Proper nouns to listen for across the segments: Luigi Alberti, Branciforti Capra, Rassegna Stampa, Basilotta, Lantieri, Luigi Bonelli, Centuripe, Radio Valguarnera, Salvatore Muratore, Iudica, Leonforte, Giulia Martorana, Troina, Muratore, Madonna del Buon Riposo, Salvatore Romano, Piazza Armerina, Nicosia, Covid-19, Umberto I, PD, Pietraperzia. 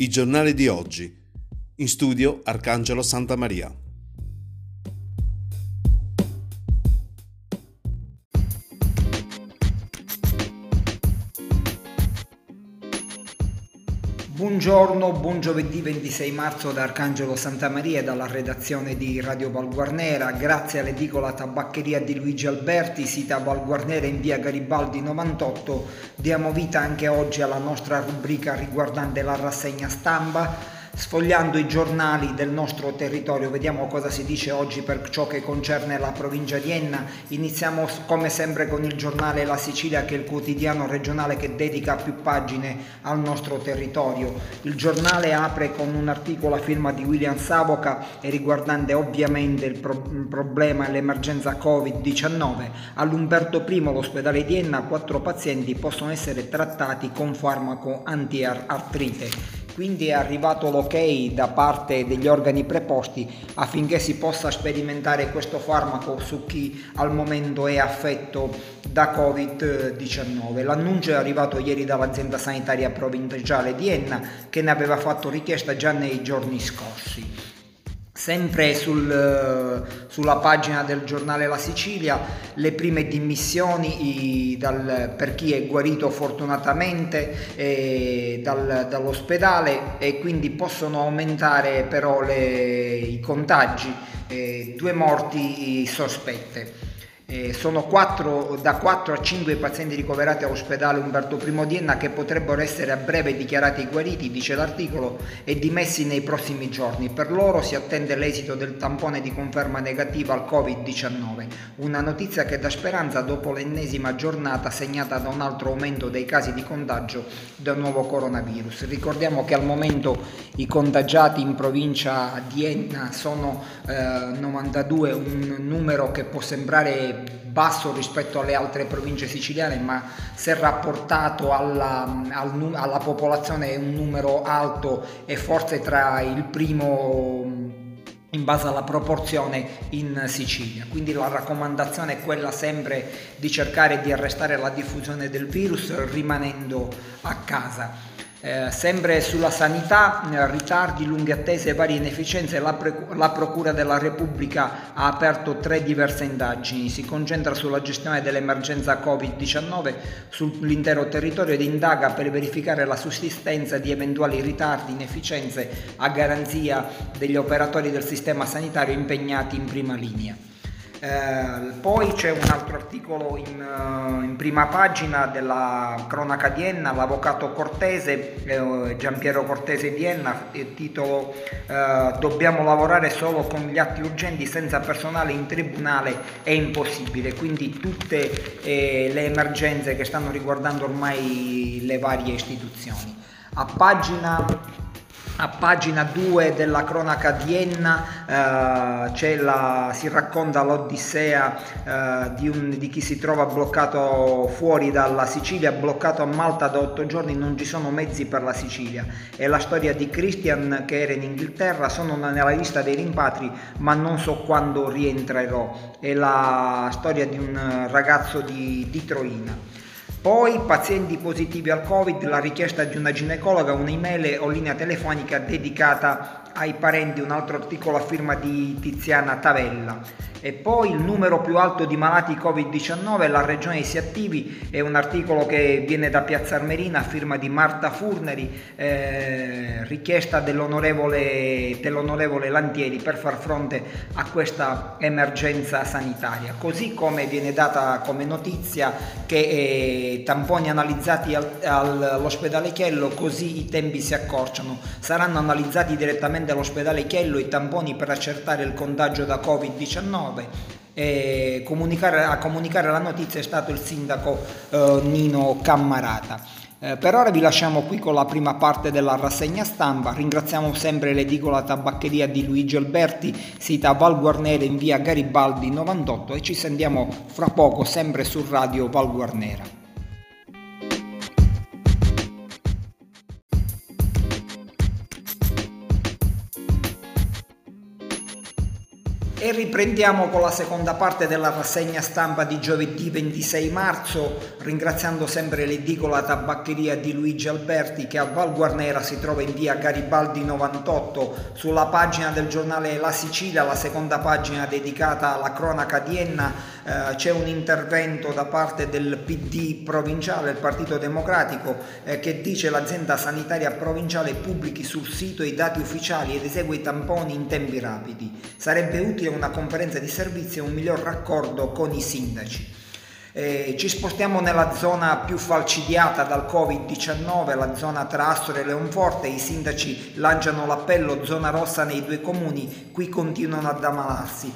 I giornali di oggi. In studio Arcangelo Santa Maria. Buongiorno, buon giovedì 26 marzo da Arcangelo Santa Maria e dalla redazione di Radio Valguarnera. Grazie all'edicola tabaccheria di Luigi Alberti, sita Valguarnera in via Garibaldi 98, diamo vita anche oggi alla nostra rubrica riguardante la rassegna stampa. Sfogliando i giornali del nostro territorio, vediamo cosa si dice oggi per ciò che concerne la provincia di Enna. Iniziamo come sempre con il giornale La Sicilia, che è il quotidiano regionale che dedica più pagine al nostro territorio. Il giornale apre con un articolo a firma di William Savoca e riguardante ovviamente il problema e l'emergenza Covid-19. All'Umberto I, l'ospedale di Enna, 4 pazienti possono essere trattati con farmaco antiartrite. Quindi è arrivato l'ok da parte degli organi preposti affinché si possa sperimentare questo farmaco su chi al momento è affetto da Covid-19. L'annuncio è arrivato ieri dall'azienda sanitaria provinciale di Enna, che ne aveva fatto richiesta già nei giorni scorsi. Sempre sulla pagina del giornale La Sicilia, le prime dimissioni per chi è guarito fortunatamente dall'ospedale, e quindi possono aumentare però i contagi, 2 morti sospette. Sono da 4 a 5 i pazienti ricoverati all'ospedale Umberto I di Enna che potrebbero essere a breve dichiarati guariti, dice l'articolo, e dimessi nei prossimi giorni. Per loro si attende l'esito del tampone di conferma negativa al Covid-19, una notizia che dà speranza dopo l'ennesima giornata segnata da un altro aumento dei casi di contagio del nuovo coronavirus. Ricordiamo che al momento i contagiati in provincia di Enna sono 92, un numero che può sembrare basso rispetto alle altre province siciliane, ma se rapportato alla popolazione è un numero alto e forse tra il primo in base alla proporzione in Sicilia. Quindi la raccomandazione è quella sempre di cercare di arrestare la diffusione del virus rimanendo a casa. Sempre sulla sanità, ritardi, lunghe attese e varie inefficienze, la Procura della Repubblica ha aperto 3 diverse indagini. Si concentra sulla gestione dell'emergenza Covid-19 sull'intero territorio ed indaga per verificare la sussistenza di eventuali ritardi, inefficienze, a garanzia degli operatori del sistema sanitario impegnati in prima linea. Poi c'è un altro articolo in prima pagina della cronaca di Enna, l'avvocato Cortese, Giampiero Cortese di Enna, titolo dobbiamo lavorare solo con gli atti urgenti, senza personale in tribunale è impossibile. Quindi tutte le emergenze che stanno riguardando ormai le varie istituzioni. A pagina 2 della cronaca di Enna si racconta l'odissea di chi si trova bloccato fuori dalla Sicilia, bloccato a Malta da 8 giorni, non ci sono mezzi per la Sicilia. È la storia di Christian, che era in Inghilterra, sono nella lista dei rimpatri ma non so quando rientrerò. È la storia di un ragazzo di Troina. Poi pazienti positivi al Covid, la richiesta di una ginecologa, un'email o linea telefonica dedicata ai parenti, un altro articolo a firma di Tiziana Tavella. E poi il numero più alto di malati Covid-19, la regione si attivi, è un articolo che viene da Piazza Armerina a firma di Marta Furneri, richiesta dell'onorevole Lantieri per far fronte a questa emergenza sanitaria. Così come viene data come notizia che tamponi analizzati all'ospedale Chiello, così i tempi si accorciano, saranno analizzati direttamente all'ospedale Chiello i tamponi per accertare il contagio da Covid-19. A comunicare la notizia è stato il sindaco Nino Cammarata. Per ora vi lasciamo qui con la prima parte della rassegna stampa. Ringraziamo sempre l'edicola tabaccheria di Luigi Alberti, sita Valguarnera in via Garibaldi 98, e ci sentiamo fra poco sempre su Radio Valguarnera. E riprendiamo con la seconda parte della rassegna stampa di giovedì 26 marzo, ringraziando sempre l'edicola tabaccheria di Luigi Alberti che a Valguarnera si trova in via Garibaldi 98. Sulla pagina del giornale La Sicilia, la seconda pagina dedicata alla cronaca di Enna, c'è un intervento da parte del PD provinciale, il Partito Democratico, che dice: l'azienda sanitaria provinciale pubblichi sul sito i dati ufficiali ed esegue i tamponi in tempi rapidi. Sarebbe utile una conferenza di servizi e un miglior raccordo con i sindaci. Ci spostiamo nella zona più falcidiata dal Covid-19, la zona tra Assoro e Leonforte. I sindaci lanciano l'appello zona rossa nei due comuni, qui continuano ad ammalarsi.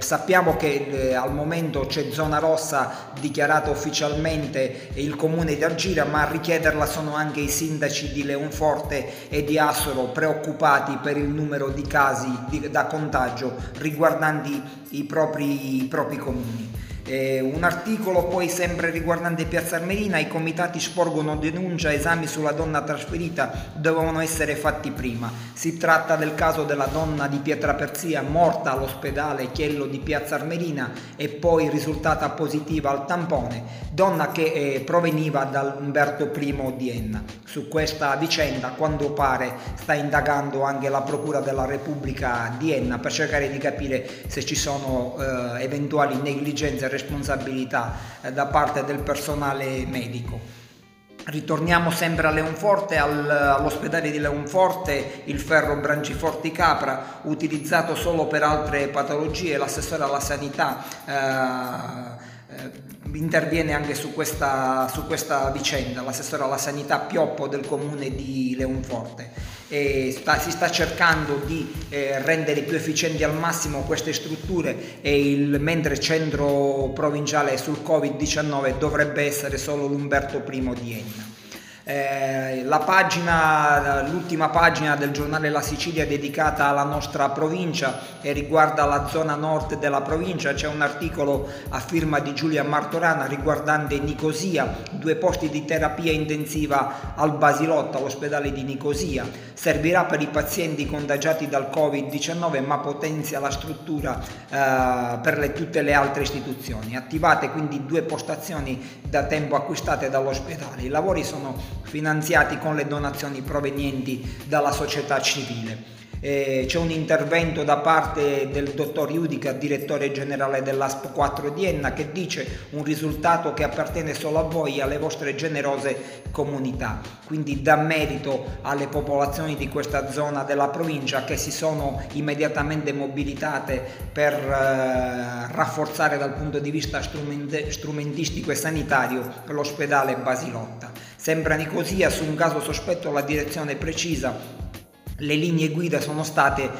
Sappiamo che al momento c'è zona rossa dichiarata ufficialmente il comune di Argira, ma a richiederla sono anche i sindaci di Leonforte e di Assoro, preoccupati per il numero di casi da contagio riguardanti i propri comuni. Un articolo poi sempre riguardante Piazza Armerina: i comitati sporgono denuncia, esami sulla donna trasferita dovevano essere fatti prima. Si tratta del caso della donna di Pietraperzia morta all'ospedale Chiello di Piazza Armerina e poi risultata positiva al tampone, donna che proveniva dall'Umberto I di Enna. Su questa vicenda, a quanto pare, sta indagando anche la Procura della Repubblica di Enna per cercare di capire se ci sono eventuali negligenze e responsabilità da parte del personale medico. Ritorniamo sempre a Leonforte, all'ospedale di Leonforte, il ferro Branciforti Capra utilizzato solo per altre patologie. L'assessore alla sanità interviene anche su questa vicenda, l'assessore alla sanità Pioppo del comune di Leonforte. Si sta cercando di rendere più efficienti al massimo queste strutture, e mentre il centro provinciale sul Covid-19 dovrebbe essere solo l'Umberto I di Enna. L'ultima pagina del giornale La Sicilia è dedicata alla nostra provincia e riguarda la zona nord della provincia. C'è un articolo a firma di Giulia Martorana riguardante Nicosia, 2 posti di terapia intensiva al Basilotta, all'ospedale di Nicosia. Servirà per i pazienti contagiati dal Covid-19, ma potenzia la struttura per tutte le altre istituzioni. Attivate quindi 2 postazioni da tempo acquistate dall'ospedale. I lavori sono finanziati con le donazioni provenienti dalla società civile. C'è un intervento da parte del dottor Iudica, direttore generale dell'ASP 4 di Enna, che dice: un risultato che appartiene solo a voi e alle vostre generose comunità. Quindi dà merito alle popolazioni di questa zona della provincia che si sono immediatamente mobilitate per rafforzare dal punto di vista strumentistico e sanitario l'ospedale Basilotta. Sembra Nicosia, su un caso sospetto la direzione precisa, le linee guida sono state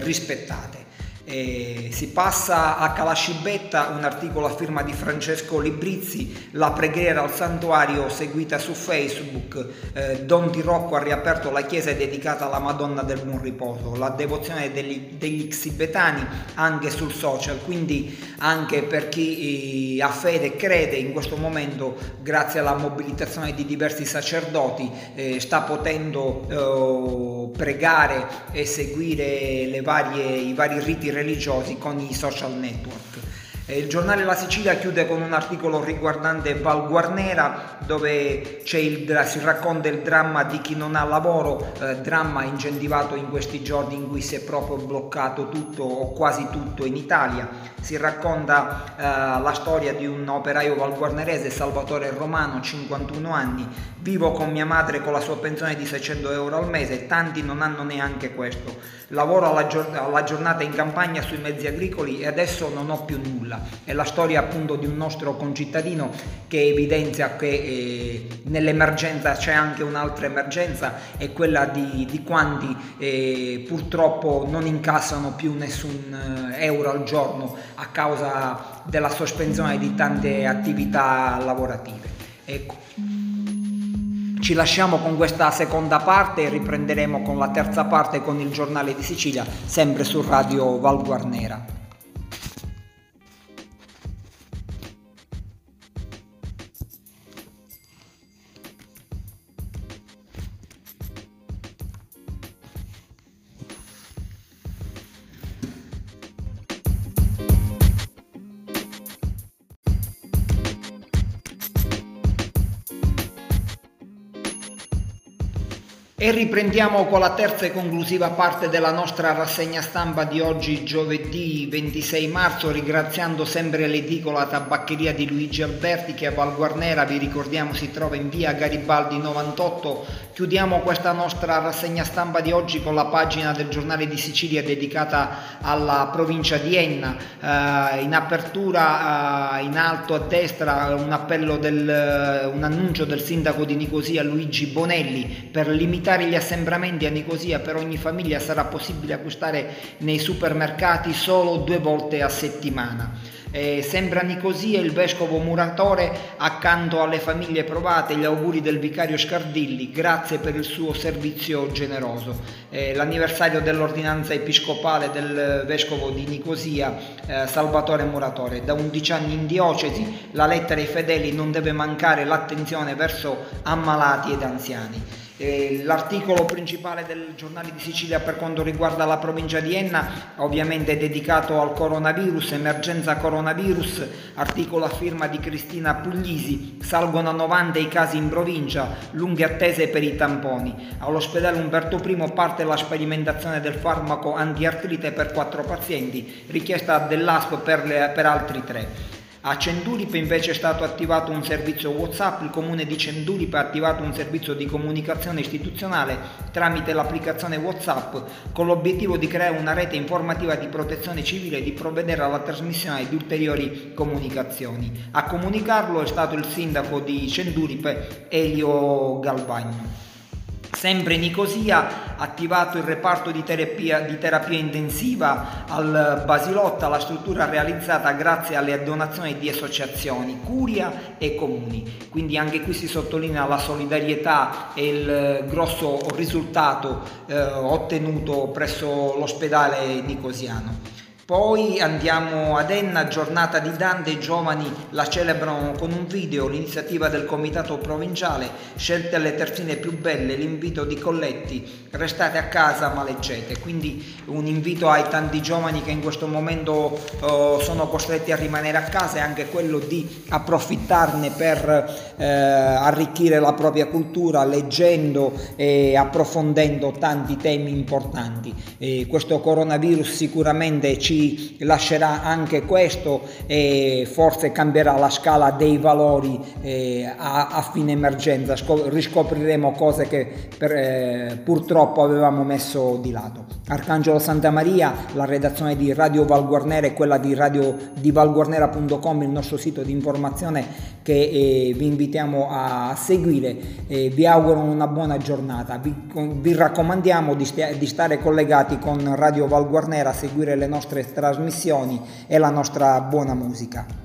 rispettate. Si passa a Calascibetta, un articolo a firma di Francesco Librizzi, la preghiera al santuario seguita su Facebook. Don Tirocco ha riaperto la chiesa dedicata alla Madonna del Buon Riposo, la devozione degli xibetani anche sul social, quindi anche per chi ha fede e crede in questo momento, grazie alla mobilitazione di diversi sacerdoti, sta potendo pregare e seguire i vari riti religiosi con i social network. Il giornale La Sicilia chiude con un articolo riguardante Valguarnera, dove si racconta il dramma di chi non ha lavoro, dramma incentivato in questi giorni in cui si è proprio bloccato tutto o quasi tutto in Italia. Si racconta la storia di un operaio valguarnerese, Salvatore Romano, 51 anni, vivo con mia madre con la sua pensione di 600 euro al mese e tanti non hanno neanche questo. Lavoro alla giornata in campagna sui mezzi agricoli e adesso non ho più nulla. È la storia appunto di un nostro concittadino che evidenzia che nell'emergenza c'è anche un'altra emergenza, è quella di quanti purtroppo non incassano più nessun euro al giorno a causa della sospensione di tante attività lavorative. Ecco. Ci lasciamo con questa seconda parte e riprenderemo con la terza parte con il giornale di Sicilia, sempre su Radio Valguarnera. E riprendiamo con la terza e conclusiva parte della nostra rassegna stampa di oggi, giovedì 26 marzo, ringraziando sempre l'edicola tabaccheria di Luigi Alberti che a Valguarnera, vi ricordiamo, si trova in via Garibaldi 98. Chiudiamo questa nostra rassegna stampa di oggi con la pagina del giornale di Sicilia dedicata alla provincia di Enna. In apertura, in alto a destra, un annuncio del sindaco di Nicosia Luigi Bonelli: per limitare gli assembramenti a Nicosia per ogni famiglia sarà possibile acquistare nei supermercati solo 2 volte a settimana. Sempre a Nicosia il vescovo Muratore, accanto alle famiglie provate, gli auguri del vicario Scardilli, grazie per il suo servizio generoso. L'anniversario dell'ordinanza episcopale del vescovo di Nicosia, Salvatore Muratore, da 11 anni in diocesi, la lettera ai fedeli: non deve mancare l'attenzione verso ammalati ed anziani. L'articolo principale del giornale di Sicilia per quanto riguarda la provincia di Enna ovviamente è dedicato al coronavirus, emergenza coronavirus, articolo a firma di Cristina Puglisi: salgono a 90 i casi in provincia, lunghe attese per i tamponi. All'ospedale Umberto I parte la sperimentazione del farmaco antiartrite per 4 pazienti, richiesta dell'ASP per altri 3. A Centuripe invece è stato attivato un servizio WhatsApp. Il comune di Centuripe ha attivato un servizio di comunicazione istituzionale tramite l'applicazione WhatsApp con l'obiettivo di creare una rete informativa di protezione civile e di provvedere alla trasmissione di ulteriori comunicazioni. A comunicarlo è stato il sindaco di Centuripe, Elio Galvagno. Sempre in Nicosia, attivato il reparto di terapia intensiva al Basilotta, la struttura realizzata grazie alle donazioni di associazioni, curia e comuni. Quindi anche qui si sottolinea la solidarietà e il grosso risultato ottenuto presso l'ospedale nicosiano. Poi andiamo ad Enna, giornata di Dante, i giovani la celebrano con un video, l'iniziativa del comitato provinciale, scelte le terzine più belle, l'invito di Colletti, restate a casa ma leggete. Quindi un invito ai tanti giovani che in questo momento sono costretti a rimanere a casa, e anche quello di approfittarne per arricchire la propria cultura leggendo e approfondendo tanti temi importanti. Questo coronavirus sicuramente ci lascerà anche questo, e forse cambierà la scala dei valori a fine emergenza. Riscopriremo cose che purtroppo avevamo messo di lato. Arcangelo Santa Maria, la redazione di Radio Valguarnera e quella di valguarnera.com, il nostro sito di informazione che vi invitiamo a seguire. Vi auguro una buona giornata, vi raccomandiamo di stare collegati con Radio Valguarnera, a seguire le nostre trasmissioni e la nostra buona musica.